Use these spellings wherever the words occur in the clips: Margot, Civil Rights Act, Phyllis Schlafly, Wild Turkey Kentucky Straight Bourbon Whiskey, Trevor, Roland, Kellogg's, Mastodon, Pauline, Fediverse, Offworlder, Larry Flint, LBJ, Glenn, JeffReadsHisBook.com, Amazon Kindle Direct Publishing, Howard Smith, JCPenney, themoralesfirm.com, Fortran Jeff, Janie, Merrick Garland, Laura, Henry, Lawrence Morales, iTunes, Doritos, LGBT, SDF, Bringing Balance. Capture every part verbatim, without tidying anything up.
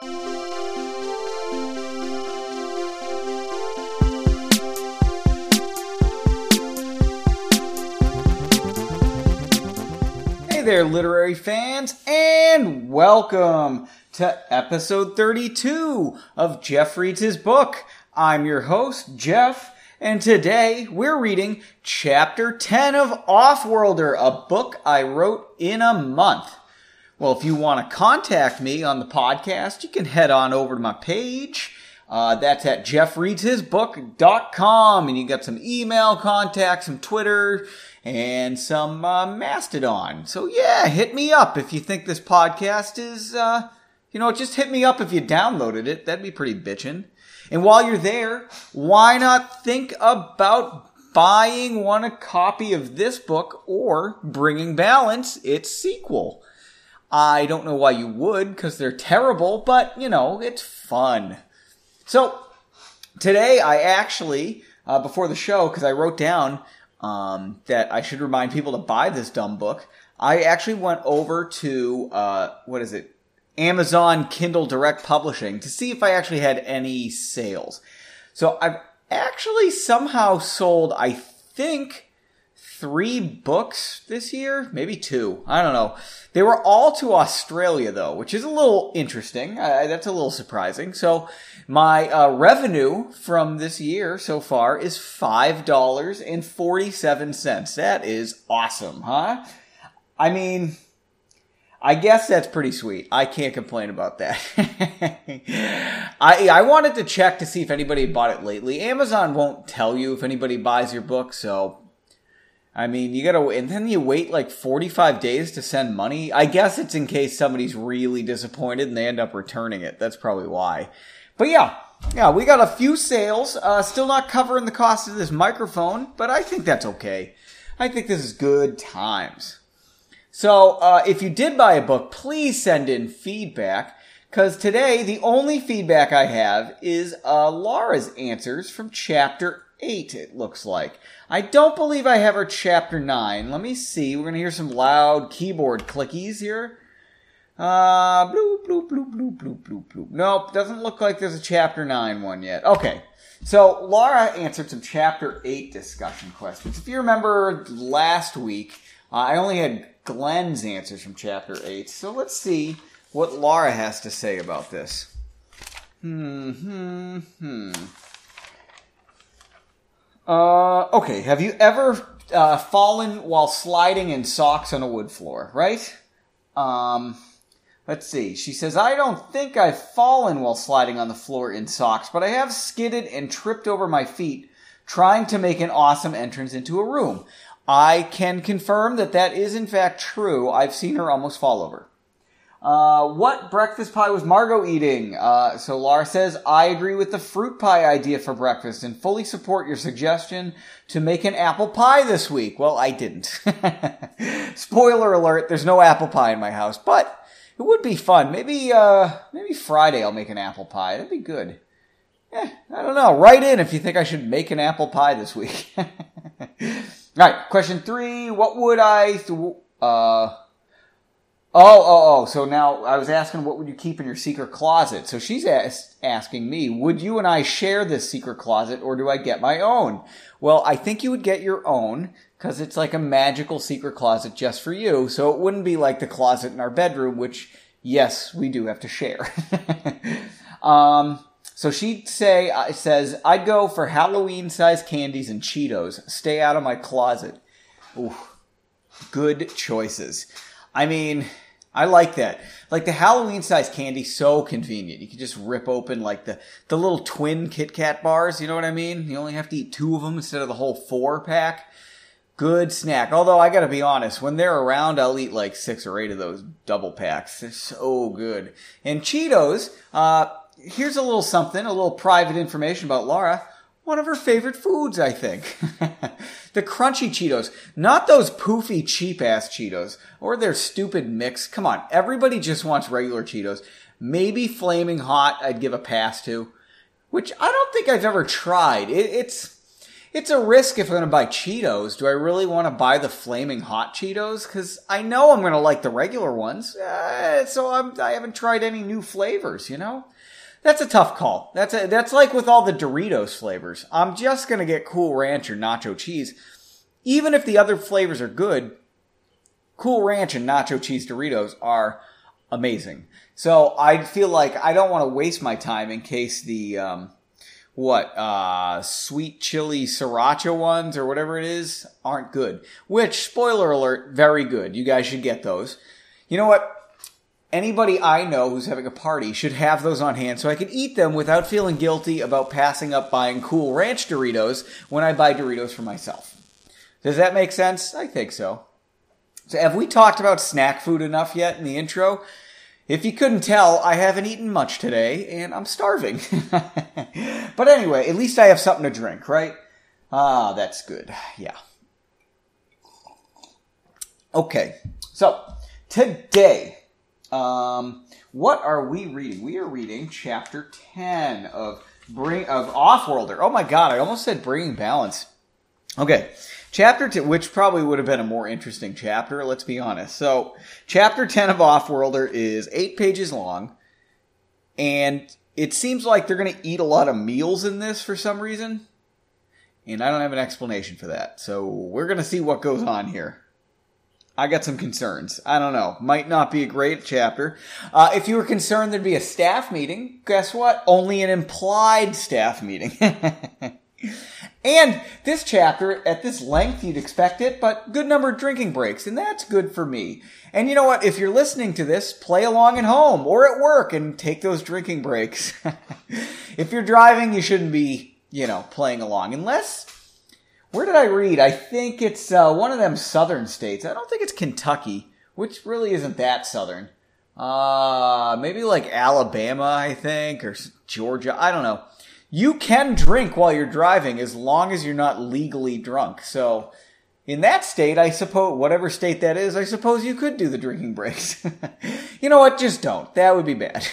Hey there, literary fans, and welcome to episode thirty-two of Jeff Reads His Book. I'm your host, Jeff, and today we're reading Chapter ten of Offworlder, a book I wrote in a month. Well, if you want to contact me on the podcast, you can head on over to my page. Uh, that's at Jeff Reads His Book dot com, and you got some email contacts, some Twitter, and some uh, Mastodon. So yeah, hit me up if you think this podcast is, uh, you know, just hit me up if you downloaded it. That'd be pretty bitchin'. And while you're there, why not think about buying one a copy of this book or Bringing Balance, its sequel? I don't know why you would, because they're terrible, but, you know, it's fun. So, today I actually, uh, before the show, because I wrote down um, that I should remind people to buy this dumb book, I actually went over to, uh, what is it? Amazon Kindle Direct Publishing to see if I actually had any sales. So I've actually somehow sold, I think, three books this year, maybe two. I don't know. They were all to Australia, though, which is a little interesting. Uh, that's a little surprising. So my uh, revenue from this year so far is five dollars and forty-seven cents. That is awesome, huh? I mean, I guess that's pretty sweet. I can't complain about that. I I wanted to check to see if anybody bought it lately. Amazon won't tell you if anybody buys your book, so I mean, you gotta, and then you wait like forty-five days to send money. I guess it's in case somebody's really disappointed and they end up returning it. That's probably why. But yeah, yeah, we got a few sales. Uh, still not covering the cost of this microphone, but I think that's okay. I think this is good times. So, uh, if you did buy a book, please send in feedback, because today the only feedback I have is uh, Laura's answers from Chapter eight, it looks like. I don't believe I have her Chapter nine. Let me see. We're going to hear some loud keyboard clickies here. Uh, bloop, bloop, bloop, bloop, bloop, bloop, bloop. Nope, doesn't look like there's a Chapter nine one yet. Okay. So, Laura answered some Chapter eight discussion questions. If you remember last week, uh, I only had Glenn's answers from Chapter eight. So let's see what Laura has to say about this. Hmm, hmm, hmm. Uh, okay, have you ever uh, fallen while sliding in socks on a wood floor, right? Um, let's see. She says, I don't think I've fallen while sliding on the floor in socks, but I have skidded and tripped over my feet trying to make an awesome entrance into a room. I can confirm that that is, in fact, true. I've seen her almost fall over. Uh, what breakfast pie was Margot eating? Uh, so Laura says, I agree with the fruit pie idea for breakfast and fully support your suggestion to make an apple pie this week. Well, I didn't. Spoiler alert, there's no apple pie in my house, but it would be fun. Maybe, uh, maybe Friday I'll make an apple pie. That'd be good. Eh, I don't know. Write in if you think I should make an apple pie this week. All right, question three, what would I, th- uh, oh, oh, oh, so now I was asking what would you keep in your secret closet? So she's as- asking me, would you and I share this secret closet or do I get my own? Well, I think you would get your own because it's like a magical secret closet just for you. So it wouldn't be like the closet in our bedroom, which, yes, we do have to share. um... So she say says, I'd go for Halloween-sized candies and Cheetos. Stay out of my closet. Ooh, good choices. I mean, I like that. Like the Halloween-sized candy, so convenient. You can just rip open like the, the little twin Kit Kat bars, you know what I mean? You only have to eat two of them instead of the whole four-pack. Good snack. Although, I gotta be honest, when they're around, I'll eat like six or eight of those double packs. They're so good. And Cheetos, uh... here's a little something, a little private information about Laura. One of her favorite foods, I think. The crunchy Cheetos. Not those poofy, cheap-ass Cheetos. Or their stupid mix. Come on, everybody just wants regular Cheetos. Maybe Flaming Hot I'd give a pass to. Which I don't think I've ever tried. It, it's it's a risk if I'm going to buy Cheetos. Do I really want to buy the flaming hot Cheetos? Because I know I'm going to like the regular ones. Uh, so I'm, I haven't tried any new flavors, you know? That's a tough call. That's a, that's like with all the Doritos flavors. I'm just going to get Cool Ranch or nacho cheese. Even if the other flavors are good, Cool Ranch and nacho cheese Doritos are amazing. So I feel like I don't want to waste my time in case the... Um, what, uh, sweet chili sriracha ones or whatever it is aren't good. Which, spoiler alert, very good. You guys should get those. You know what? Anybody I know who's having a party should have those on hand so I can eat them without feeling guilty about passing up buying Cool Ranch Doritos when I buy Doritos for myself. Does that make sense? I think so. So have we talked about snack food enough yet in the intro? If you couldn't tell, I haven't eaten much today, and I'm starving. But anyway, at least I have something to drink, right? Ah, that's good. Yeah. Okay, so today, um, what are we reading? We are reading Chapter ten of Bring of Offworlder. Oh my God, I almost said Bringing Balance. Okay, Chapter ten, which probably would have been a more interesting chapter, let's be honest. So, Chapter ten of Offworlder is eight pages long, and it seems like they're going to eat a lot of meals in this for some reason, and I don't have an explanation for that. So, we're going to see what goes on here. I got some concerns. I don't know. Might not be a great chapter. Uh, if you were concerned there'd be a staff meeting, guess what? Only an implied staff meeting. And this chapter, at this length, you'd expect it, but good number of drinking breaks, and that's good for me. And you know what? If you're listening to this, play along at home or at work and take those drinking breaks. If you're driving, you shouldn't be, you know, playing along. Unless, where did I read? I think it's uh, one of them southern states. I don't think it's Kentucky, which really isn't that southern. Uh, maybe like Alabama, I think, or Georgia. I don't know. You can drink while you're driving as long as you're not legally drunk. So in that state, I suppose, whatever state that is, I suppose you could do the drinking breaks. You know what? Just don't. That would be bad.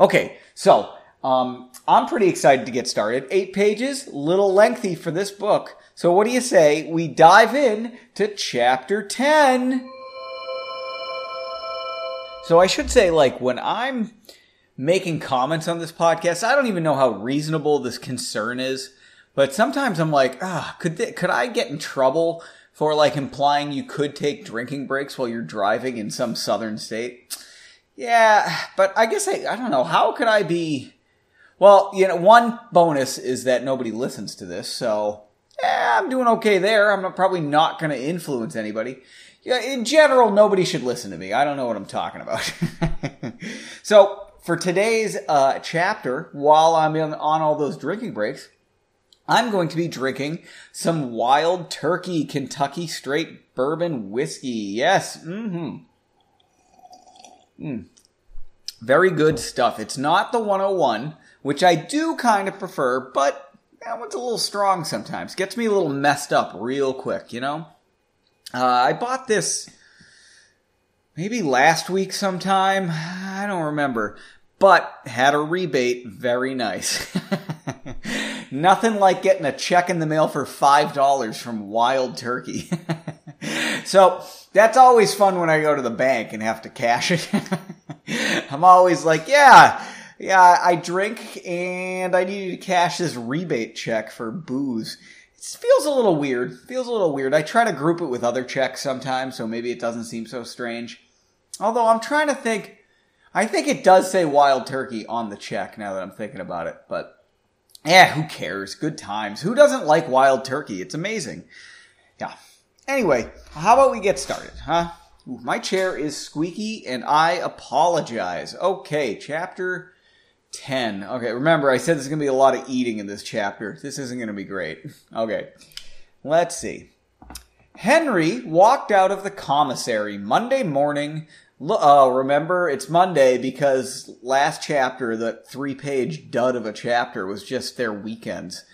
Okay, so um I'm pretty excited to get started. Eight pages, little lengthy for this book. So what do you say we dive in to Chapter ten? So I should say, like, when I'm making comments on this podcast, I don't even know how reasonable this concern is, but sometimes I'm like, ah, could th- could I get in trouble for, like, implying you could take drinking breaks while you're driving in some southern state? Yeah, but I guess I, I don't know. How could I be? Well, you know, one bonus is that nobody listens to this, so eh, I'm doing okay there. I'm not, probably not going to influence anybody. Yeah, in general, nobody should listen to me. I don't know what I'm talking about. So, for today's uh, chapter, while I'm in, on all those drinking breaks, I'm going to be drinking some Wild Turkey Kentucky Straight Bourbon Whiskey. Yes, mm-hmm. Mm. Very good stuff. It's not the one oh one, which I do kind of prefer, but that one's a little strong sometimes. Gets me a little messed up real quick, you know? Uh, I bought this maybe last week sometime. I don't remember. But had a rebate. Very nice. Nothing like getting a check in the mail for five dollars from Wild Turkey. So that's always fun when I go to the bank and have to cash it. I'm always like, yeah, yeah, I drink and I need to cash this rebate check for booze. It feels a little weird. Feels a little weird. I try to group it with other checks sometimes, so maybe it doesn't seem so strange. Although I'm trying to think, I think it does say Wild Turkey on the check now that I'm thinking about it, but yeah, who cares? Good times. Who doesn't like Wild Turkey? It's amazing. Yeah. Anyway, how about we get started, huh? Ooh, my chair is squeaky and I apologize. Okay, Chapter ten. Okay, remember I said there's going to be a lot of eating in this chapter. This isn't going to be great. Okay, let's see. Henry walked out of the commissary Monday morning. Oh, remember, it's Monday because last chapter, the three-page dud of a chapter, was just their weekends.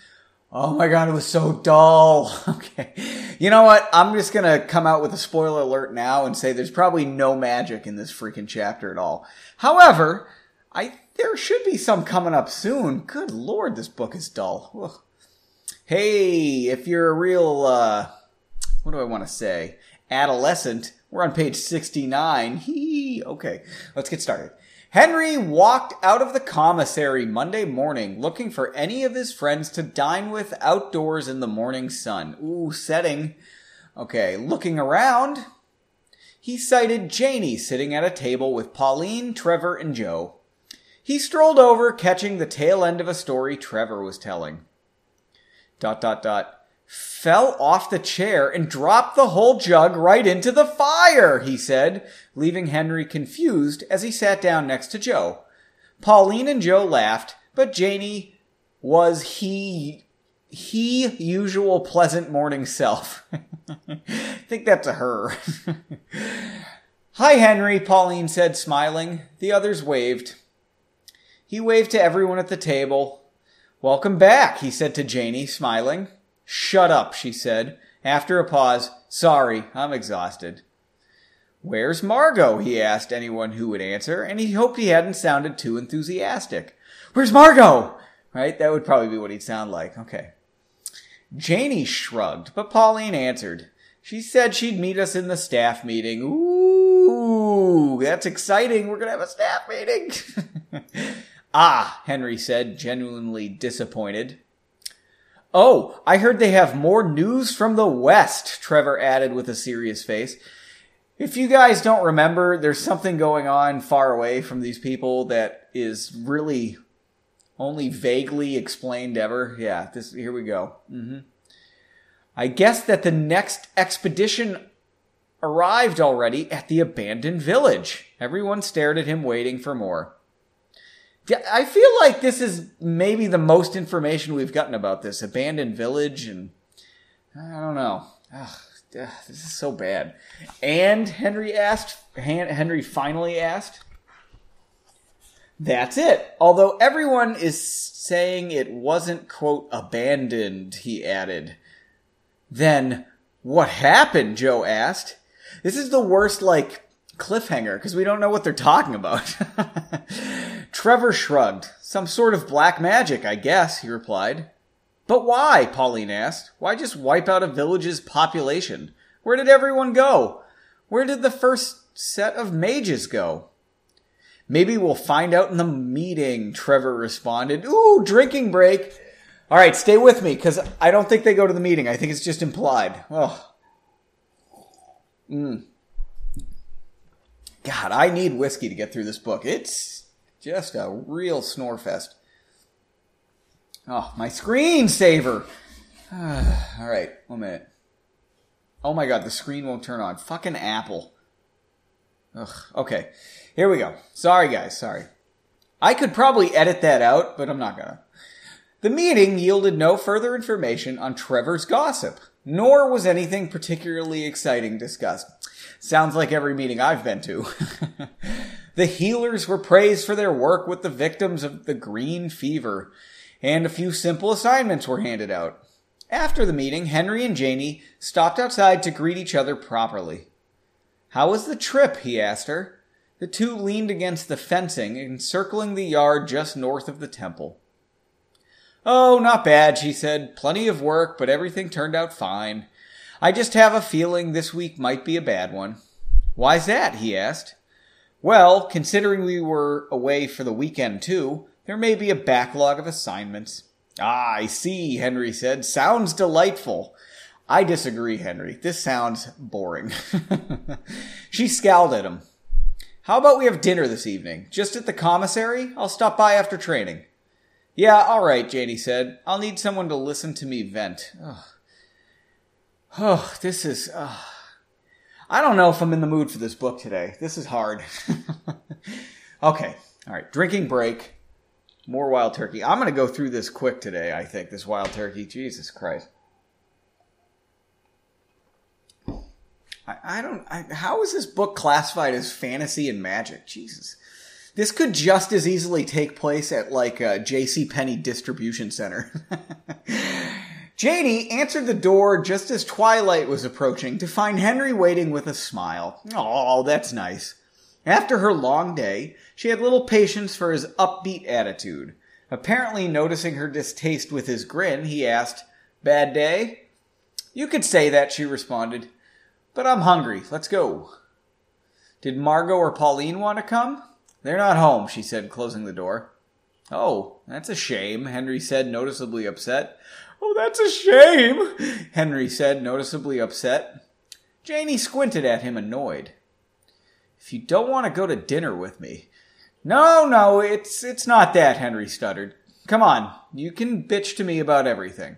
Oh my God, it was so dull. Okay. You know what? I'm just going to come out with a spoiler alert now and say there's probably no magic in this freaking chapter at all. However, I there should be some coming up soon. Good Lord, this book is dull. Ugh. Hey, if you're a real, uh, what do I want to say? Adolescent. We're on page sixty-nine. Hee. Okay, let's get started. Henry walked out of the commissary Monday morning looking for any of his friends to dine with outdoors in the morning sun. Ooh, setting. Okay, looking around, he sighted Janie sitting at a table with Pauline, Trevor, and Joe. He strolled over, catching the tail end of a story Trevor was telling. Dot, dot, dot. Fell off the chair and dropped the whole jug right into the fire, he said, leaving Henry confused as he sat down next to Joe. Pauline and Joe laughed, but Janie was he, he usual pleasant morning self. I think that's a her. Hi, Henry, Pauline said, smiling. The others waved. He waved to everyone at the table. Welcome back, he said to Janie, smiling. Shut up, she said. After a pause, sorry, I'm exhausted. Where's Margot? He asked anyone who would answer, and he hoped he hadn't sounded too enthusiastic. Where's Margot? Right? That would probably be what he'd sound like. Okay. Janie shrugged, but Pauline answered. She said she'd meet us in the staff meeting. Ooh, that's exciting. We're going to have a staff meeting. Ah, Henry said, genuinely disappointed. Oh, I heard they have more news from the West, Trevor added with a serious face. If you guys don't remember, there's something going on far away from these people that is really only vaguely explained ever. Yeah, this here we go. Mm-hmm. I guess that the next expedition arrived already at the abandoned village. Everyone stared at him, waiting for more. I feel like this is maybe the most information we've gotten about this abandoned village, and I don't know. Ugh, ugh, this is so bad. And Henry asked, Henry finally asked, that's it. Although everyone is saying it wasn't, quote, abandoned, he added. Then what happened, Joe asked. This is the worst, like, cliffhanger, because we don't know what they're talking about. Trevor shrugged. Some sort of black magic, I guess, he replied. But why? Pauline asked. Why just wipe out a village's population? Where did everyone go? Where did the first set of mages go? Maybe we'll find out in the meeting, Trevor responded. Ooh, drinking break. All right, stay with me, because I don't think they go to the meeting. I think it's just implied. Oh. Mm. God, I need whiskey to get through this book. It's just a real snore fest. Oh, my screensaver. All right, one minute. Oh my God, the screen won't turn on. Fucking Apple. Ugh, okay, here we go. Sorry, guys, sorry. I could probably edit that out, but I'm not gonna. The meeting yielded no further information on Trevor's gossip, nor was anything particularly exciting discussed. Sounds like every meeting I've been to. The healers were praised for their work with the victims of the green fever, and a few simple assignments were handed out. After the meeting, Henry and Janie stopped outside to greet each other properly. How was the trip? He asked her. The two leaned against the fencing, encircling the yard just north of the temple. Oh, not bad, she said. Plenty of work, but everything turned out fine. I just have a feeling this week might be a bad one. Why's that? He asked. Well, considering we were away for the weekend, too, there may be a backlog of assignments. Ah, I see, Henry said. Sounds delightful. I disagree, Henry. This sounds boring. She scowled at him. How about we have dinner this evening? Just at the commissary? I'll stop by after training. Yeah, all right, Janie said. I'll need someone to listen to me vent. Ugh. Oh, this is... Uh... I don't know if I'm in the mood for this book today. This is hard. Okay. All right. Drinking break. More Wild Turkey. I'm going to go through this quick today, I think, this Wild Turkey. Jesus Christ. I, I don't... I, how is this book classified as fantasy and magic? Jesus. This could just as easily take place at, like, a JCPenney distribution center. Janie answered the door just as twilight was approaching to find Henry waiting with a smile. Oh, that's nice. After her long day, she had little patience for his upbeat attitude. Apparently noticing her distaste with his grin, he asked, Bad day? You could say that, she responded. But I'm hungry. Let's go. Did Margot or Pauline want to come? They're not home, she said, closing the door. Oh, that's a shame, Henry said, noticeably upset. Oh, that's a shame, Henry said, noticeably upset. Janie squinted at him, annoyed. If you don't want to go to dinner with me... No, no, it's it's not that, Henry stuttered. Come on, you can bitch to me about everything.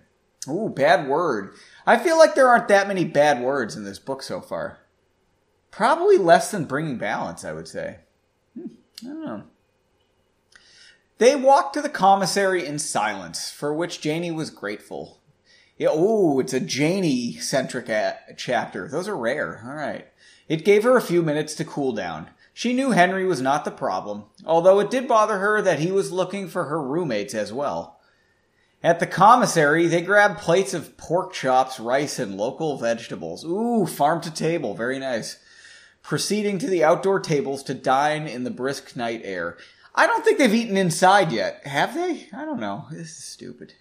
Ooh, bad word. I feel like there aren't that many bad words in this book so far. Probably less than Bringing Balance, I would say. Hmm, I don't know. They walked to the commissary in silence, for which Janie was grateful. Yeah, ooh, it's a Janie-centric a- chapter. Those are rare. All right. It gave her a few minutes to cool down. She knew Henry was not the problem, although it did bother her that he was looking for her roommates as well. At the commissary, they grabbed plates of pork chops, rice, and local vegetables. Ooh, farm to table. Very nice. Proceeding to the outdoor tables to dine in the brisk night air. I don't think they've eaten inside yet. Have they? I don't know. This is stupid.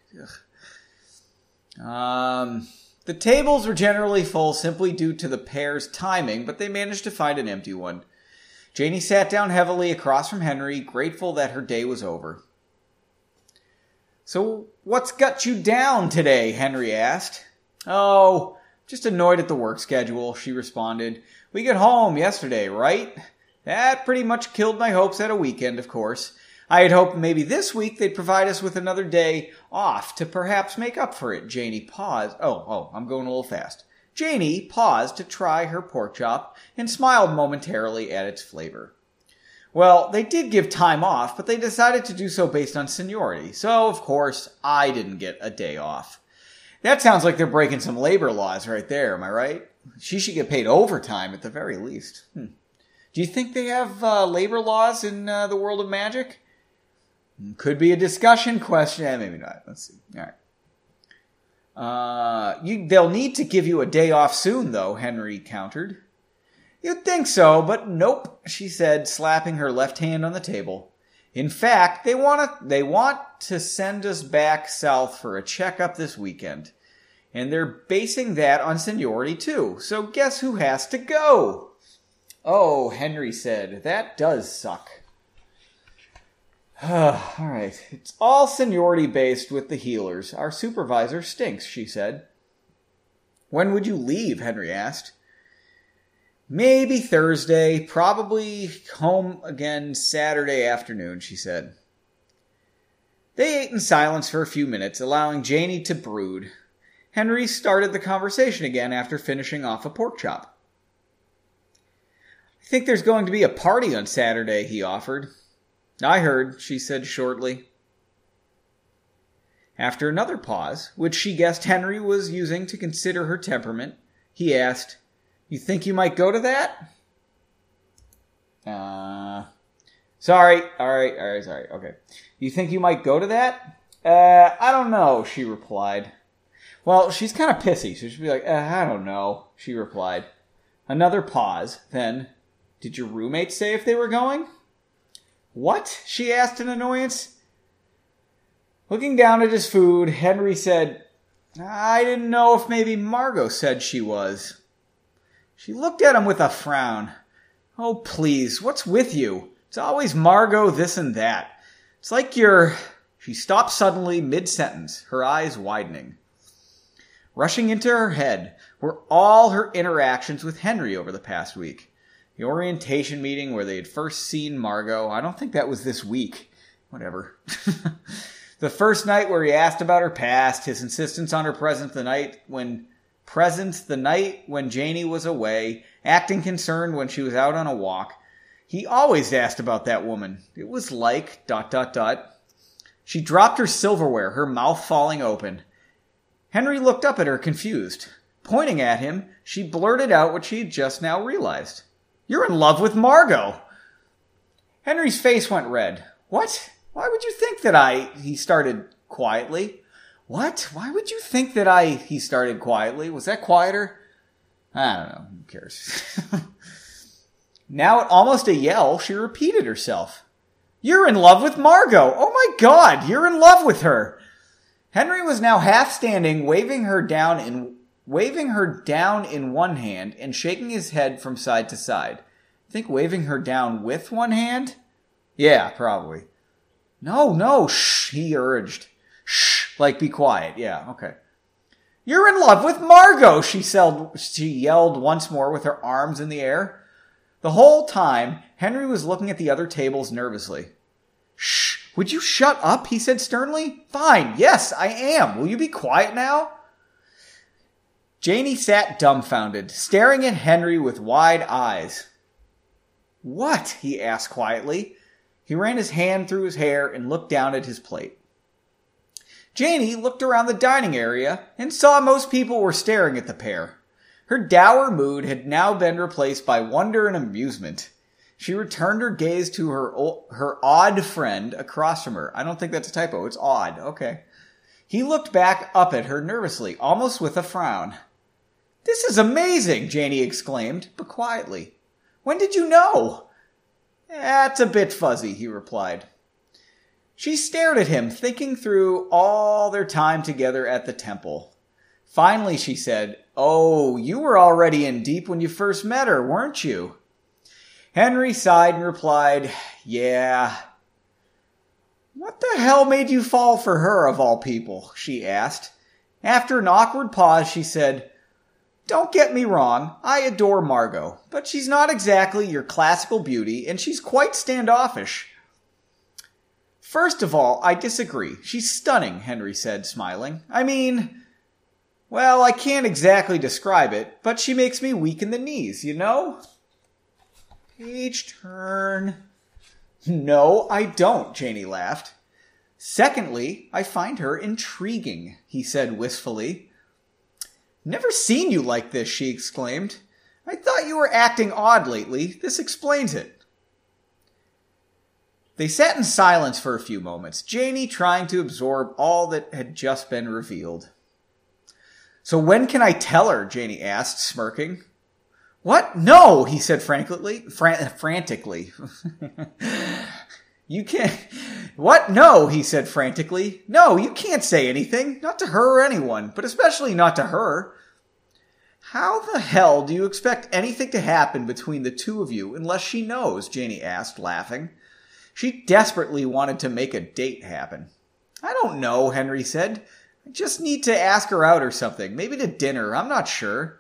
Ugh. Um, the tables were generally full simply due to the pair's timing, but they managed to find an empty one. Janie sat down heavily across from Henry, grateful that her day was over. So, what's got you down today? Henry asked. Oh, just annoyed at the work schedule, she responded. We got home yesterday, right? That pretty much killed my hopes at a weekend, of course. I had hoped maybe this week they'd provide us with another day off to perhaps make up for it. Janie paused. Oh, oh, I'm going a little fast. Janie paused to try her pork chop and smiled momentarily at its flavor. Well, they did give time off, but they decided to do so based on seniority. So, of course, I didn't get a day off. That sounds like they're breaking some labor laws right there, am I right? She should get paid overtime at the very least. Hmm. Do you think they have uh, labor laws in uh, the world of magic? Could be a discussion question. Eh, maybe not. Let's see. All right. Uh, you, they'll need to give you a day off soon, though, Henry countered. You'd think so, but nope, she said, slapping her left hand on the table. In fact, they want to, they want to send us back south for a checkup this weekend. And they're basing that on seniority, too. So guess who has to go? Oh, Henry said, that does suck. All right. It's all seniority-based with the healers. Our supervisor stinks, she said. When would you leave? Henry asked. Maybe Thursday, probably home again Saturday afternoon, she said. They ate in silence for a few minutes, allowing Janie to brood. Henry started the conversation again after finishing off a pork chop. I think there's going to be a party on Saturday, he offered. I heard, she said shortly. After another pause, which she guessed Henry was using to consider her temperament, he asked, You think you might go to that? Uh, sorry, all right, all right, sorry, okay. You think you might go to that? Uh, I don't know, she replied. Well, she's kind of pissy, so she'd be like, uh, I don't know, she replied. Another pause, then... Did your roommate say if they were going? What? She asked in annoyance. Looking down at his food, Henry said, I didn't know if maybe Margot said she was. She looked at him with a frown. Oh, please, what's with you? It's always Margot this and that. It's like you're... She stopped suddenly mid-sentence, her eyes widening. Rushing into her head were all her interactions with Henry over the past week. The orientation meeting where they had first seen Margot. I don't think that was this week. Whatever. The first night where he asked about her past, his insistence on her presence the night when presence the night when Janie was away, acting concerned when she was out on a walk. He always asked about that woman. It was like dot dot dot. She dropped her silverware, her mouth falling open. Henry looked up at her, confused. Pointing at him, she blurted out what she had just now realized. You're in love with Margot. Henry's face went red. What? Why would you think that I... He started quietly. What? Why would you think that I... He started quietly. Was that quieter? I don't know. Who cares? Now at almost a yell, she repeated herself. You're in love with Margot. Oh my God, you're in love with her. Henry was now half standing, waving her down in waving her down in one hand and shaking his head from side to side. I think waving her down with one hand? Yeah, probably. No, no, shh, he urged. Shh, like be quiet. Yeah, okay. You're in love with Margot, she yelled, she yelled once more with her arms in the air. The whole time, Henry was looking at the other tables nervously. Shh, would you shut up? He said sternly. Fine, yes, I am. Will you be quiet now? Janie sat dumbfounded, staring at Henry with wide eyes. What? He asked quietly. He ran his hand through his hair and looked down at his plate. Janie looked around the dining area and saw most people were staring at the pair. Her dour mood had now been replaced by wonder and amusement. She returned her gaze to her her odd friend across from her. I don't think that's a typo. It's odd. Okay. He looked back up at her nervously, almost with a frown. This is amazing, Janie exclaimed, but quietly. When did you know? That's a bit fuzzy, he replied. She stared at him, thinking through all their time together at the temple. Finally, she said, Oh, you were already in deep when you first met her, weren't you? Henry sighed and replied, Yeah. What the hell made you fall for her, of all people? She asked. After an awkward pause, she said, Don't get me wrong, I adore Margot, but she's not exactly your classical beauty, and she's quite standoffish. First of all, I disagree. She's stunning, Henry said, smiling. I mean, well, I can't exactly describe it, but she makes me weak in the knees, you know? Page turn. No, I don't, Janie laughed. Secondly, I find her intriguing, he said wistfully. Never seen you like this, she exclaimed. I thought you were acting odd lately. This explains it. They sat in silence for a few moments, Janie trying to absorb all that had just been revealed. So when can I tell her? Janie asked, smirking. What? No, he said frankly, fran- frantically. You can't... What? No, he said frantically. No, you can't say anything. Not to her or anyone, but especially not to her. How the hell do you expect anything to happen between the two of you unless she knows? Janie asked, laughing. She desperately wanted to make a date happen. I don't know, Henry said. I just need to ask her out or something. Maybe to dinner. I'm not sure.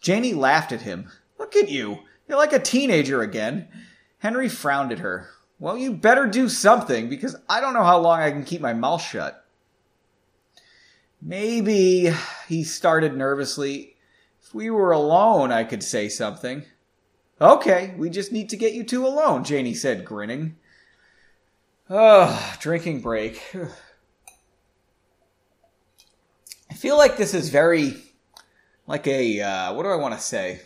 Janie laughed at him. Look at you. You're like a teenager again. Henry frowned at her. Well, you better do something, because I don't know how long I can keep my mouth shut. Maybe, he started nervously. If we were alone, I could say something. Okay, we just need to get you two alone, Janie said, grinning. Oh, drinking break. I feel like this is very, like a, uh, what do I want to say?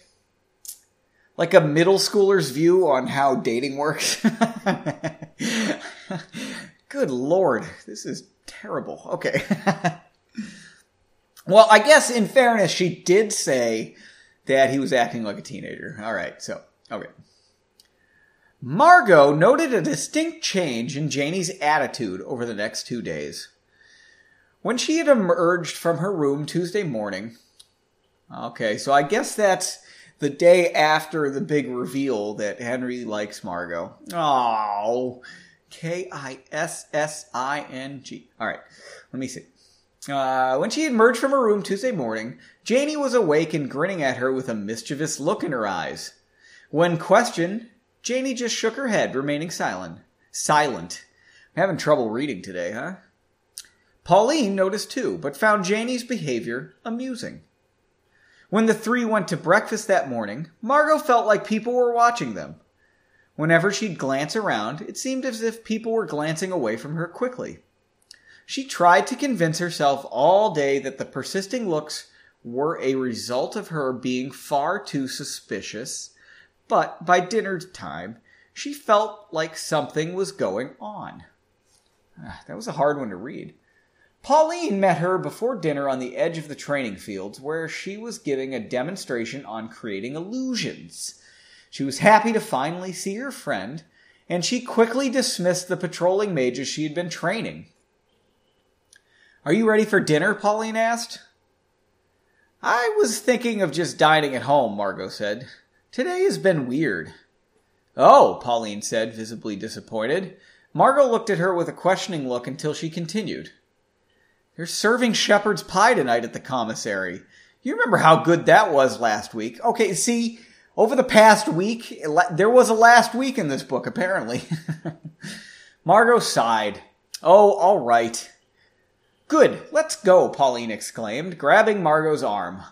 Like a middle schooler's view on how dating works. Good Lord, this is terrible. Okay. Well, I guess in fairness, she did say that he was acting like a teenager. All right, so, okay. Margot noted a distinct change in Janie's attitude over the next two days. When she had emerged from her room Tuesday morning... Okay, so I guess that's the day after the big reveal that Henry likes Margot. Oh, K I S S I N G. All right, let me see. Uh, when she emerged from her room Tuesday morning, Janie was awake and grinning at her with a mischievous look in her eyes. When questioned, Janie just shook her head, remaining silent. Silent. I'm having trouble reading today, huh? Pauline noticed too, but found Janie's behavior amusing. When the three went to breakfast that morning, Margot felt like people were watching them. Whenever she'd glance around, it seemed as if people were glancing away from her quickly. She tried to convince herself all day that the persisting looks were a result of her being far too suspicious, but by dinner time, she felt like something was going on. That was a hard one to read. Pauline met her before dinner on the edge of the training fields, where she was giving a demonstration on creating illusions. She was happy to finally see her friend, and she quickly dismissed the patrolling mages she had been training. Are you ready for dinner? Pauline asked. I was thinking of just dining at home, Margot said. Today has been weird. Oh, Pauline said, visibly disappointed. Margot looked at her with a questioning look until she continued. They're serving shepherd's pie tonight at the commissary. You remember how good that was last week. Okay, see, over the past week, there was a last week in this book, apparently. Margot sighed. Oh, all right. Good, let's go, Pauline exclaimed, grabbing Margot's arm.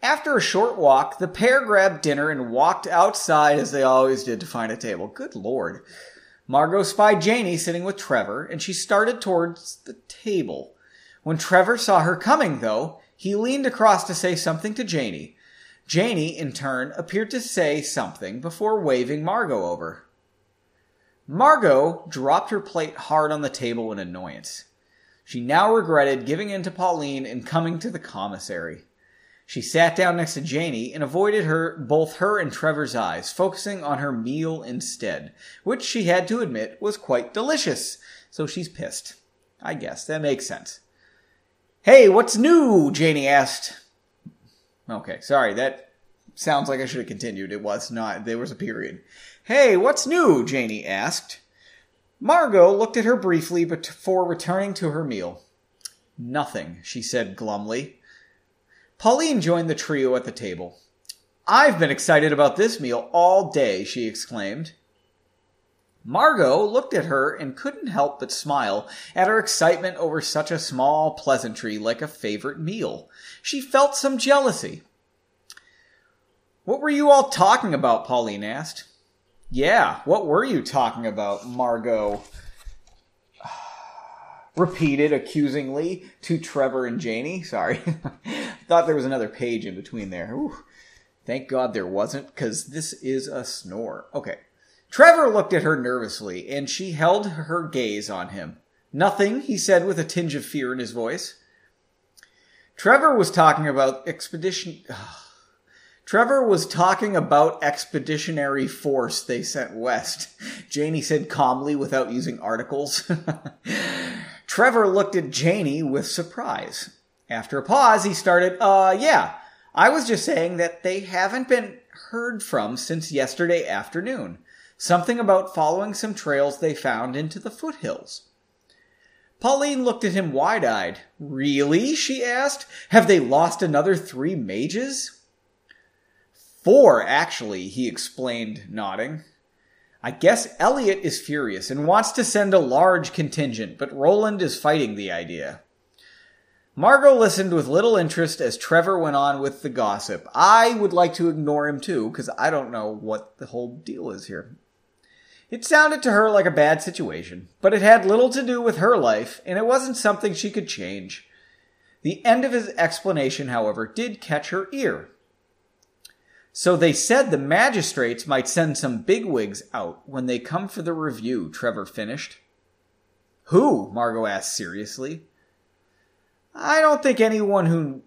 After a short walk, the pair grabbed dinner and walked outside as they always did to find a table. Good Lord. Margot spied Janie sitting with Trevor, and she started towards the table. When Trevor saw her coming, though, he leaned across to say something to Janie. Janie, in turn, appeared to say something before waving Margot over. Margot dropped her plate hard on the table in annoyance. She now regretted giving in to Pauline and coming to the commissary. She sat down next to Janie and avoided her, both her and Trevor's eyes, focusing on her meal instead, which she had to admit was quite delicious. So she's pissed. I guess that makes sense. Hey, what's new? Janie asked. Okay, sorry, that sounds like I should have continued. It was not. There was a period. Hey, what's new? Janie asked. Margot looked at her briefly before returning to her meal. Nothing, she said glumly. Pauline joined the trio at the table. I've been excited about this meal all day, she exclaimed. Margot looked at her and couldn't help but smile at her excitement over such a small pleasantry like a favorite meal. She felt some jealousy. What were you all talking about? Pauline asked. Yeah, what were you talking about? Margot repeated accusingly to Trevor and Janie. Sorry, I thought there was another page in between there. Ooh, thank God there wasn't, because this is a snore. Okay. Trevor looked at her nervously, and she held her gaze on him. Nothing, he said with a tinge of fear in his voice. Trevor was talking about expedition... Ugh. Trevor was talking about expeditionary force they sent west, Janie said calmly without using articles. Trevor looked at Janie with surprise. After a pause, he started, uh, yeah, I was just saying that they haven't been heard from since yesterday afternoon. Something about following some trails they found into the foothills. Pauline looked at him wide-eyed. Really? She asked. Have they lost another three mages? Four, actually, he explained, nodding. I guess Elliot is furious and wants to send a large contingent, but Roland is fighting the idea. Margot listened with little interest as Trevor went on with the gossip. I would like to ignore him, too, because I don't know what the whole deal is here. It sounded to her like a bad situation, but it had little to do with her life, and it wasn't something she could change. The end of his explanation, however, did catch her ear. So they said the magistrates might send some bigwigs out when they come for the review, Trevor finished. Who? Margot asked seriously. I don't think anyone who,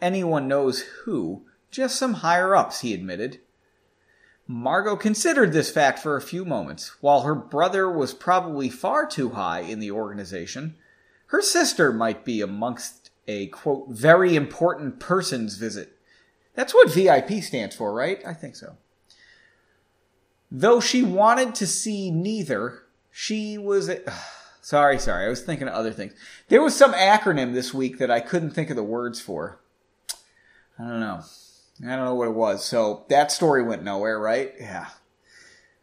anyone knows who, just some higher-ups, he admitted. Margot considered this fact for a few moments. While her brother was probably far too high in the organization, her sister might be amongst a, quote, very important person's visit. That's what V I P stands for, right? I think so. Though she wanted to see neither, she was... A, ugh, sorry, sorry, I was thinking of other things. There was some acronym this week that I couldn't think of the words for. I don't know. I don't know what it was. So that story went nowhere, right? Yeah.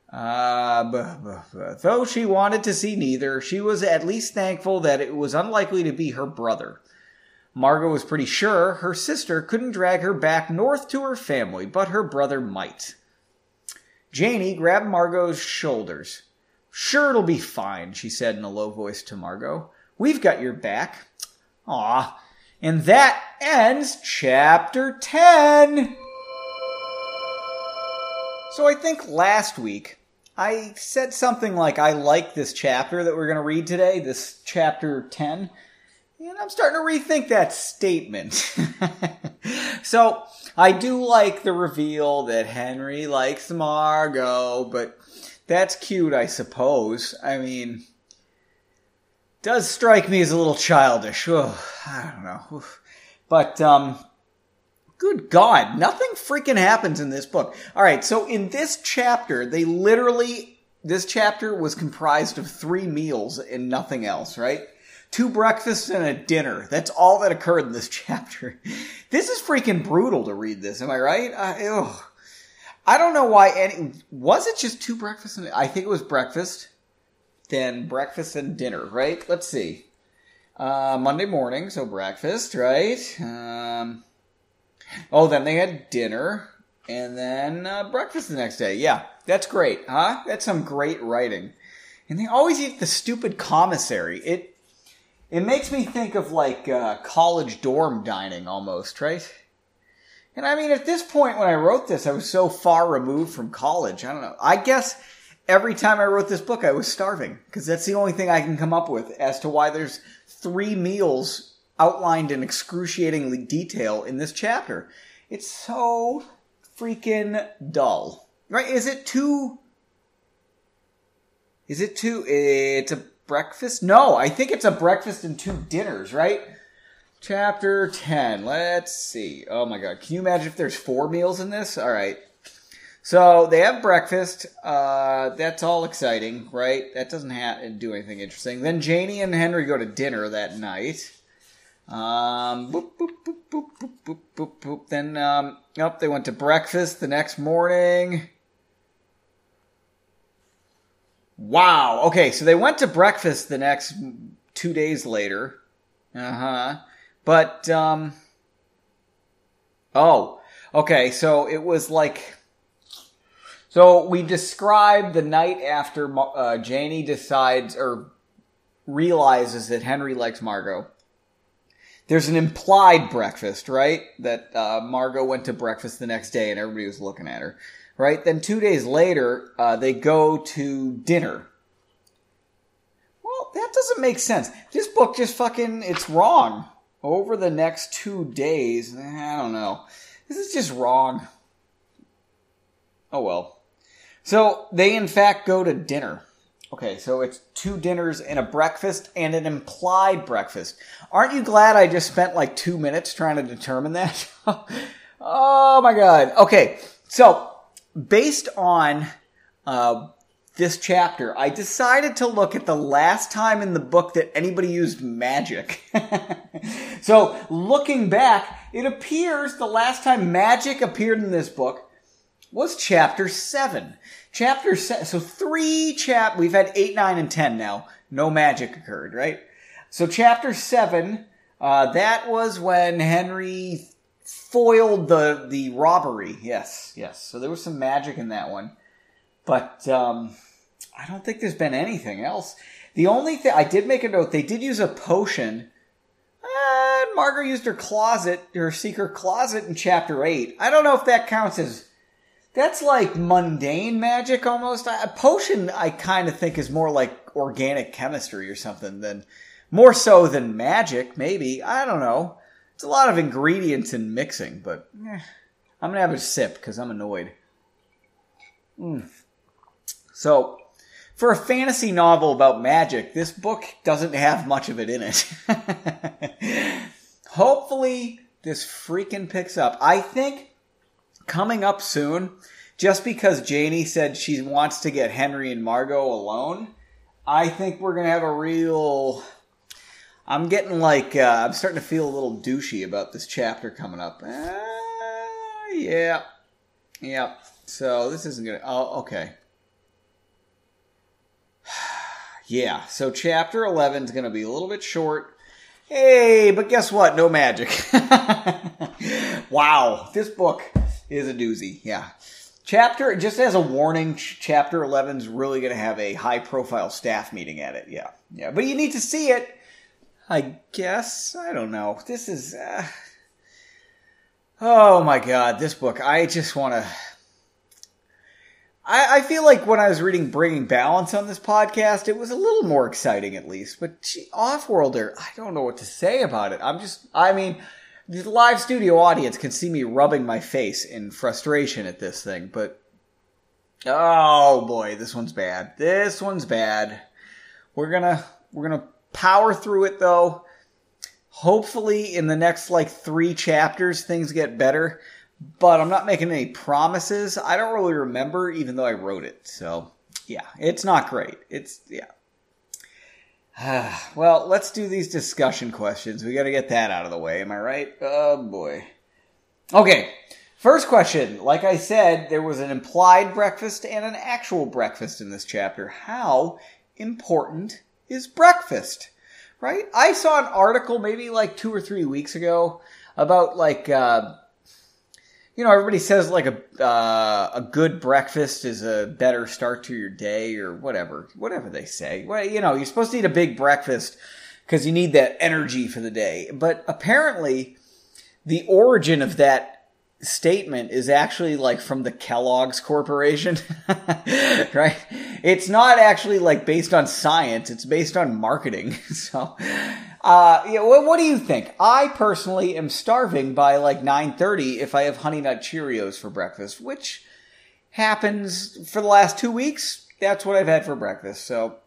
Uh, buh, buh, buh. Though she wanted to see neither, she was at least thankful that it was unlikely to be her brother. Margot was pretty sure her sister couldn't drag her back north to her family, but her brother might. Janie grabbed Margot's shoulders. Sure, it'll be fine, she said in a low voice to Margot. We've got your back. Aw. And that ends chapter ten. So I think last week I said something like, I like this chapter that we're going to read today, this chapter ten. And I'm starting to rethink that statement. So, I do like the reveal that Henry likes Margot, but that's cute, I suppose. I mean, does strike me as a little childish. Oh, I don't know. Oof. But, um, good God, nothing freaking happens in this book. All right, so in this chapter, they literally, this chapter was comprised of three meals and nothing else, right? Two breakfasts and a dinner. That's all that occurred in this chapter. This is freaking brutal to read this. Am I right? I, ugh. I don't know why any... Was it just two breakfasts? And, I think it was breakfast, then breakfast and dinner, right? Let's see. Uh, Monday morning, so breakfast, right? Um, oh, then they had dinner, and then uh, breakfast the next day. Yeah, that's great, huh? That's some great writing. And they always eat the stupid commissary. It... It makes me think of, like, uh, college dorm dining almost, right? And, I mean, at this point when I wrote this, I was so far removed from college. I don't know. I guess every time I wrote this book, I was starving. Because that's the only thing I can come up with as to why there's three meals outlined in excruciating detail in this chapter. It's so freaking dull. Right? Is it too... Is it too... It's a... Breakfast? No, I think it's a breakfast and two dinners, right? Chapter ten. Let's see. Oh my God. Can you imagine if there's four meals in this? All right. So they have breakfast. Uh, that's all exciting, right? That doesn't have to do anything interesting. Then Janie and Henry go to dinner that night. Um, boop, boop, boop, boop, boop, boop, boop, boop. Then, um, nope, they went to breakfast the next morning. Wow. Okay, so they went to breakfast the next two days later. Uh-huh. But, um... Oh. Okay, so it was like... So we described the night after uh, Janie decides or realizes that Henry likes Margot. There's an implied breakfast, right? That uh, Margot went to breakfast the next day and everybody was looking at her. Right? Then two days later, uh, they go to dinner. Well, that doesn't make sense. This book just fucking, it's wrong. Over the next two days, I don't know. This is just wrong. Oh, well. So, they in fact go to dinner. Okay, so it's two dinners and a breakfast and an implied breakfast. Aren't you glad I just spent like two minutes trying to determine that? Oh, my God. Okay, so... Based on uh, this chapter, I decided to look at the last time in the book that anybody used magic. So, looking back, it appears the last time magic appeared in this book was chapter seven. Chapter seven. So, three chap... We've had eight, nine, and ten now. No magic occurred, right? So, chapter seven, uh, that was when Henry... foiled the, the robbery. Yes, yes. So there was some magic in that one. But um, I don't think there's been anything else. The only thing... I did make a note. They did use a potion. And Margot used her closet, her secret closet in Chapter eight. I don't know if that counts as... That's like mundane magic almost. A potion I kind of think is more like organic chemistry or something. Than, more so than magic, maybe. I don't know. It's a lot of ingredients and mixing, but eh, I'm going to have a sip because I'm annoyed. Mm. So, for a fantasy novel about magic, this book doesn't have much of it in it. Hopefully, this freaking picks up. I think coming up soon, just because Janie said she wants to get Henry and Margot alone, I think we're going to have a real... I'm getting like, uh, I'm starting to feel a little douchey about this chapter coming up. Uh, yeah. Yeah. So this isn't going to, oh, okay. Yeah. So chapter eleven is going to be a little bit short. Hey, but guess what? No magic. Wow. This book is a doozy. Yeah. Chapter, just as a warning, chapter eleven is really going to have a high profile staff meeting at it. Yeah. Yeah. But you need to see it. I guess. I don't know. This is... Uh... Oh my God, this book. I just want to... I, I feel like when I was reading Bringing Balance on this podcast, it was a little more exciting at least. But gee, Offworlder, I don't know what to say about it. I'm just... I mean, the live studio audience can see me rubbing my face in frustration at this thing. But... Oh boy, this one's bad. This one's bad. We're gonna... We're gonna... Power through it, though. Hopefully, in the next, like, three chapters, things get better. But I'm not making any promises. I don't really remember, even though I wrote it. So, yeah, it's not great. It's, yeah. Well, let's do these discussion questions. We got to get that out of the way. Am I right? Oh, boy. Okay. First question. Like I said, there was an implied breakfast and an actual breakfast in this chapter. How important is breakfast? Right? I saw an article maybe like two or three weeks ago about like, uh, you know, everybody says like a, uh, a good breakfast is a better start to your day or whatever, whatever they say. Well, you know, you're supposed to eat a big breakfast because you need that energy for the day. But apparently the origin of that statement is actually like from the Kellogg's Corporation, right? It's not actually like based on science. It's based on marketing. So, uh, yeah, what, what do you think? I personally am starving by like nine thirty if I have Honey Nut Cheerios for breakfast, which happens for the last two weeks. That's what I've had for breakfast. So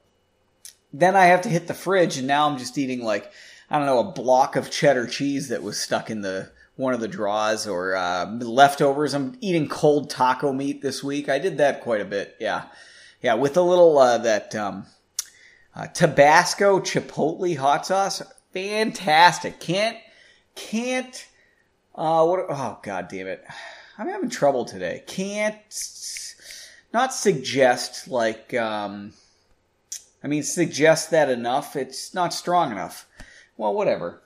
then I have to hit the fridge and now I'm just eating like, I don't know, a block of cheddar cheese that was stuck in the one of the draws or uh, leftovers. I'm eating cold taco meat this week. I did that quite a bit, yeah. Yeah, with a little uh, that um, uh, Tabasco chipotle hot sauce. Fantastic. Can't, can't, uh, what, oh, God damn it. I'm having trouble today. Can't, not suggest like, um, I mean, suggest that enough. It's not strong enough. Well, whatever.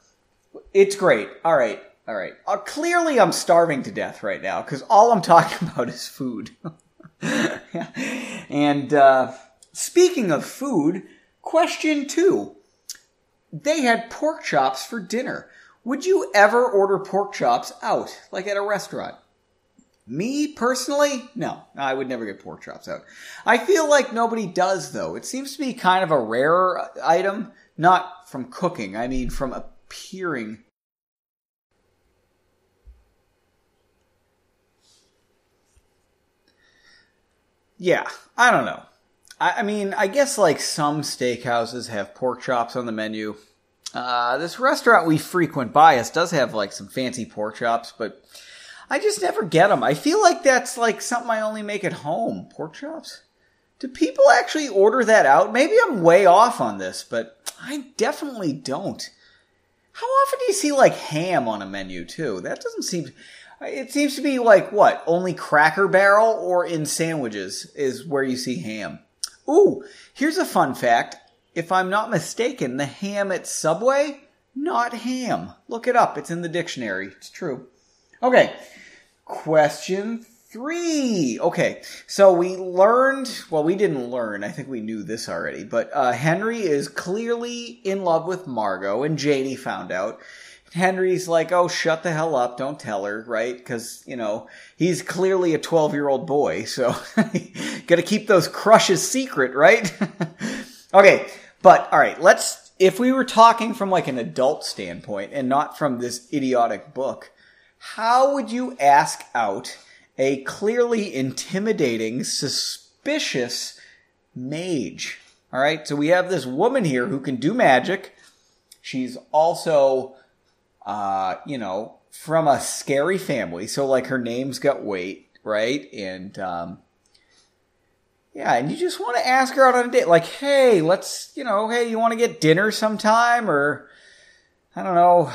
It's great. All right. All right. Uh, clearly, I'm starving to death right now because all I'm talking about is food. yeah. And uh, speaking of food, question two. They had pork chops for dinner. Would you ever order pork chops out, like at a restaurant? Me, personally, no. I would never get pork chops out. I feel like nobody does, though. It seems to be kind of a rarer item, not from cooking. I mean, from appearing... Yeah, I don't know. I, I mean, I guess like some steakhouses have pork chops on the menu. Uh, this restaurant we frequent by us does have like some fancy pork chops, but I just never get them. I feel like that's like something I only make at home. Pork chops? Do people actually order that out? Maybe I'm way off on this, but I definitely don't. How often do you see like ham on a menu too? That doesn't seem... to... It seems to be like, what, only Cracker Barrel or in sandwiches is where you see ham. Ooh, here's a fun fact. If I'm not mistaken, the ham at Subway, not ham. Look it up. It's in the dictionary. It's true. Okay, question three. Okay, so we learned, well, we didn't learn. I think we knew this already. But uh, Henry is clearly in love with Margot, and Janie found out. Henry's like, oh, shut the hell up. Don't tell her, right? Because, you know, he's clearly a twelve-year-old boy. So, got to keep those crushes secret, right? Okay. But, all right, let's, if we were talking from like an adult standpoint and not from this idiotic book, how would you ask out a clearly intimidating, suspicious mage? All right. So, we have this woman here who can do magic. She's also... Uh, you know, from a scary family. So, like, her name's got weight, right? And, um, yeah, and you just want to ask her out on a date. Like, hey, let's, you know, hey, you want to get dinner sometime? Or, I don't know.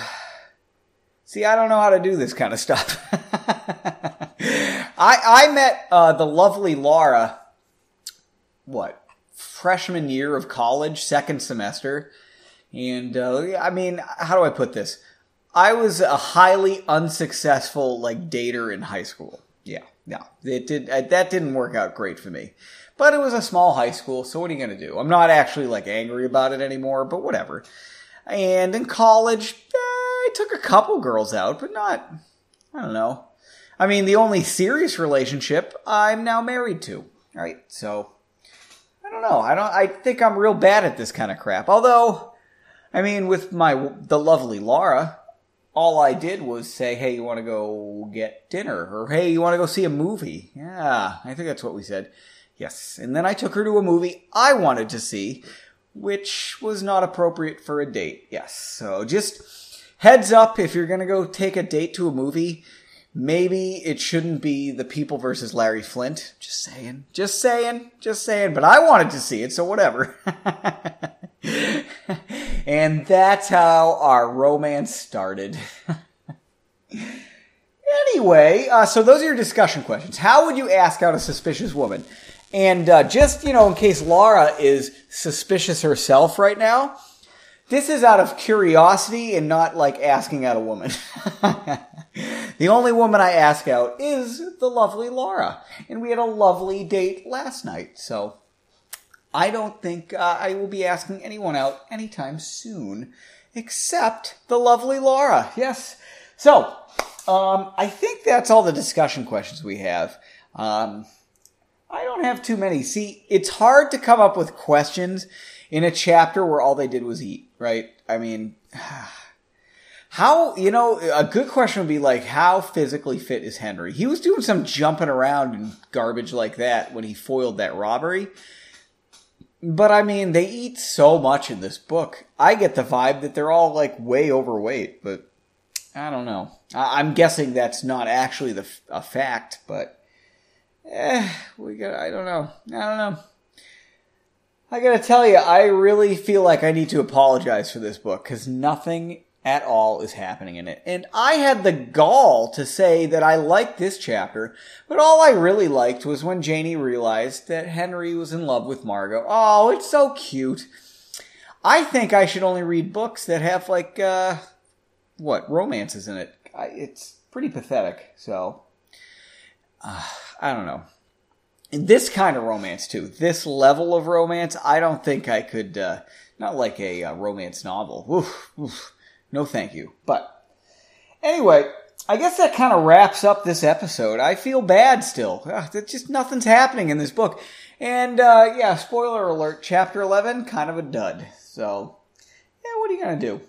See, I don't know how to do this kind of stuff. I, I met uh, the lovely Laura, what, freshman year of college, second semester. And, uh, I mean, how do I put this? I was a highly unsuccessful, like, dater in high school. Yeah, no, it did, that didn't work out great for me. But it was a small high school, so what are you going to do? I'm not actually, like, angry about it anymore, but whatever. And in college, eh, I took a couple girls out, but not, I don't know. I mean, the only serious relationship I'm now married to, right? So, I don't know. I don't, I think I'm real bad at this kind of crap. Although, I mean, with my, the lovely Laura... all I did was say, hey, you want to go get dinner? Or, hey, you want to go see a movie? Yeah, I think that's what we said. Yes. And then I took her to a movie I wanted to see, which was not appropriate for a date. Yes, so just heads up, if you're going to go take a date to a movie, maybe it shouldn't be The People versus Larry Flint. Just saying. Just saying. Just saying. But I wanted to see it, so whatever. And that's how our romance started. Anyway, uh, so those are your discussion questions. How would you ask out a suspicious woman? And uh, just, you know, in case Laura is suspicious herself right now, this is out of curiosity and not like asking out a woman. The only woman I ask out is the lovely Laura. And we had a lovely date last night. So I don't think uh, I will be asking anyone out anytime soon except the lovely Laura. Yes. So um, I think that's all the discussion questions we have. Um, I don't have too many. See, it's hard to come up with questions in a chapter where all they did was eat, right? I mean, how, you know, a good question would be like, how physically fit is Henry? He was doing some jumping around and garbage like that when he foiled that robbery. But I mean, they eat so much in this book. I get the vibe that they're all like way overweight, but I don't know. I- I'm guessing that's not actually the f- a fact, but eh, we got, I don't know. I don't know. I gotta tell you, I really feel like I need to apologize for this book because nothing at all is happening in it. And I had the gall to say that I liked this chapter, but all I really liked was when Janie realized that Henry was in love with Margot. Oh, it's so cute. I think I should only read books that have, like, uh, what, romances in it. I, it's pretty pathetic, so uh, I don't know. And this kind of romance, too. This level of romance, I don't think I could, uh, not like a uh, romance novel. Oof, oof. No thank you. But anyway, I guess that kind of wraps up this episode. I feel bad still. Ugh, just nothing's happening in this book. And, uh, yeah, spoiler alert, chapter eleven, kind of a dud. So, yeah, what are you going to do?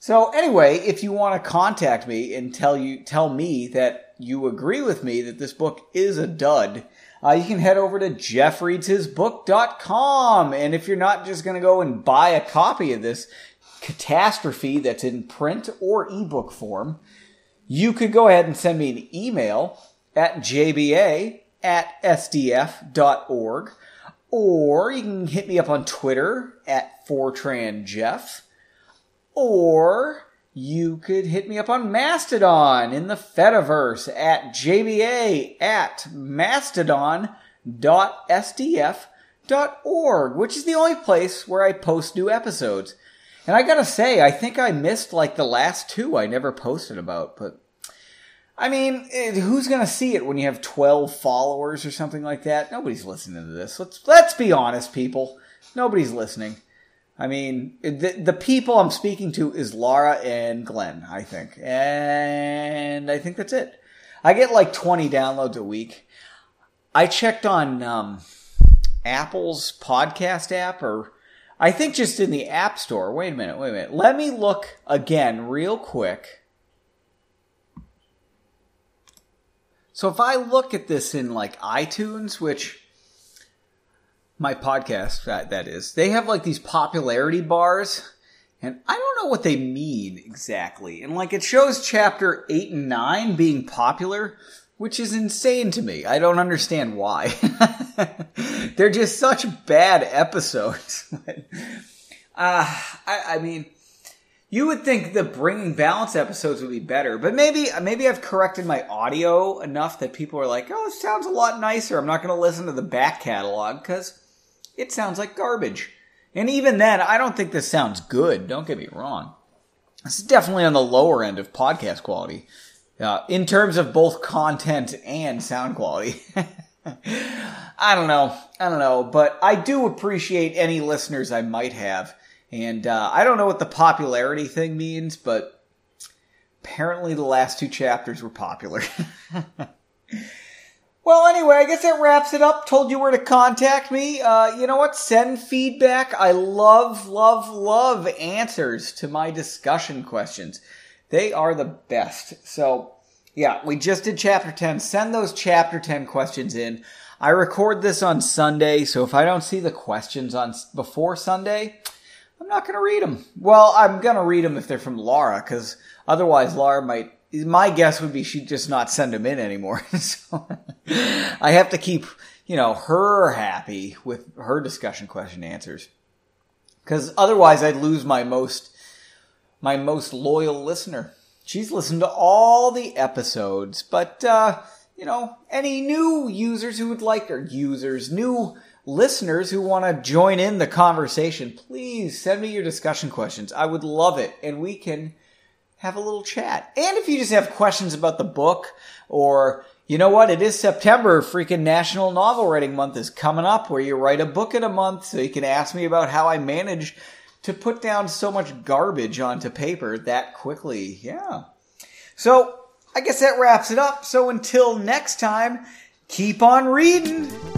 So anyway, if you want to contact me and tell you tell me that you agree with me that this book is a dud, Uh, you can head over to Jeff Reads His Book dot com. And if you're not just going to go and buy a copy of this catastrophe that's in print or ebook form, you could go ahead and send me an email at j b a at s d f dot org. Or you can hit me up on Twitter at Fortran Jeff. Or you could hit me up on Mastodon in the Fediverse at j b a at mastodon dot s d f dot org, which is the only place where I post new episodes. And I gotta say, I think I missed like the last two I never posted about, but I mean, who's gonna see it when you have twelve followers or something like that? Nobody's listening to this. Let's, let's be honest, people. Nobody's listening. I mean, the, the people I'm speaking to is Laura and Glenn, I think. And I think that's it. I get like twenty downloads a week. I checked on um, Apple's podcast app, or I think just in the App Store. Wait a minute, wait a minute. Let me look again real quick. So if I look at this in like iTunes, which... my podcast, that, that is. They have like these popularity bars, and I don't know what they mean exactly. And like it shows chapter eight and nine being popular, which is insane to me. I don't understand why. They're just such bad episodes. uh, I, I mean, you would think the Bringing Balance episodes would be better, but maybe maybe I've corrected my audio enough that people are like, oh, it sounds a lot nicer. I'm not going to listen to the back catalog because... it sounds like garbage. And even then, I don't think this sounds good. Don't get me wrong. This is definitely on the lower end of podcast quality, uh, in terms of both content and sound quality. I don't know. I don't know. But I do appreciate any listeners I might have. And uh, I don't know what the popularity thing means, but apparently the last two chapters were popular. Well, anyway, I guess that wraps it up. Told you where to contact me. Uh, you know what? Send feedback. I love, love, love answers to my discussion questions. They are the best. So, yeah, we just did chapter ten. Send those chapter ten questions in. I record this on Sunday, so if I don't see the questions on before Sunday, I'm not going to read them. Well, I'm going to read them if they're from Laura, because otherwise Laura might... My guess would be she'd just not send them in anymore. So I have to keep, you know, her happy with her discussion question answers, because otherwise I'd lose my most my most loyal listener. She's listened to all the episodes, but uh, you know, any new users who would like or users, new listeners who want to join in the conversation, please send me your discussion questions. I would love it, and we can have a little chat. And if you just have questions about the book, or you know what, it is September, freaking National Novel Writing Month is coming up, where you write a book in a month, so you can ask me about how I manage to put down so much garbage onto paper that quickly. Yeah. So I guess that wraps it up. So until next time, keep on reading.